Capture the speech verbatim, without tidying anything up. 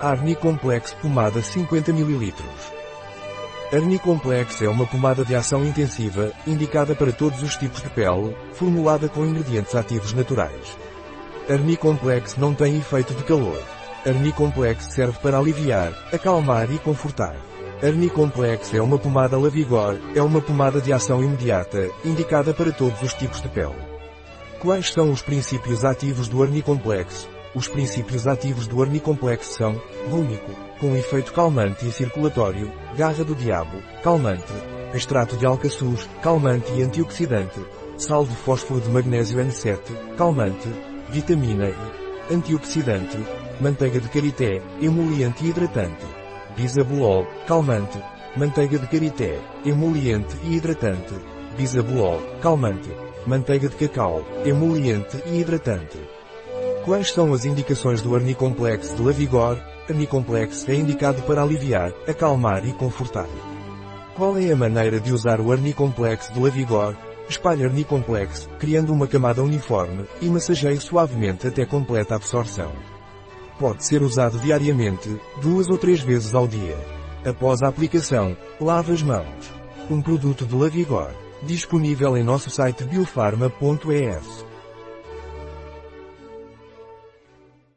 Arnicomplex pomada cinquenta mililitros. Arnicomplex é uma pomada de ação intensiva, indicada para todos os tipos de pele, formulada com ingredientes ativos naturais. Arnicomplex não tem efeito de calor. Arnicomplex serve para aliviar, acalmar e confortar. Arnicomplex é uma pomada Lavigor, é uma pomada de ação imediata, indicada para todos os tipos de pele. Quais são os princípios ativos do Arnicomplex? Os princípios ativos do Arnicomplex são Lúmico, com efeito calmante e circulatório, Garra do Diabo, calmante, Extrato de Alcaçuz, calmante e antioxidante, Sal de fósforo de magnésio N sete, calmante, vitamina E, antioxidante, Manteiga de Carité, emoliente e hidratante, Bisabolol, calmante, Manteiga de Carité, emoliente e hidratante, Bisabolol, calmante, Manteiga de Cacau, emoliente e hidratante. Quais são as indicações do Arnicomplex de Lavigor? Arnicomplex é indicado para aliviar, acalmar e confortar. Qual é a maneira de usar o Arnicomplex de Lavigor? Espalhe Arnicomplex, criando uma camada uniforme, e massageie suavemente até completa absorção. Pode ser usado diariamente, duas ou três vezes ao dia. Após a aplicação, lave as mãos. Um produto de Lavigor, disponível em nosso site biofarma ponto e s.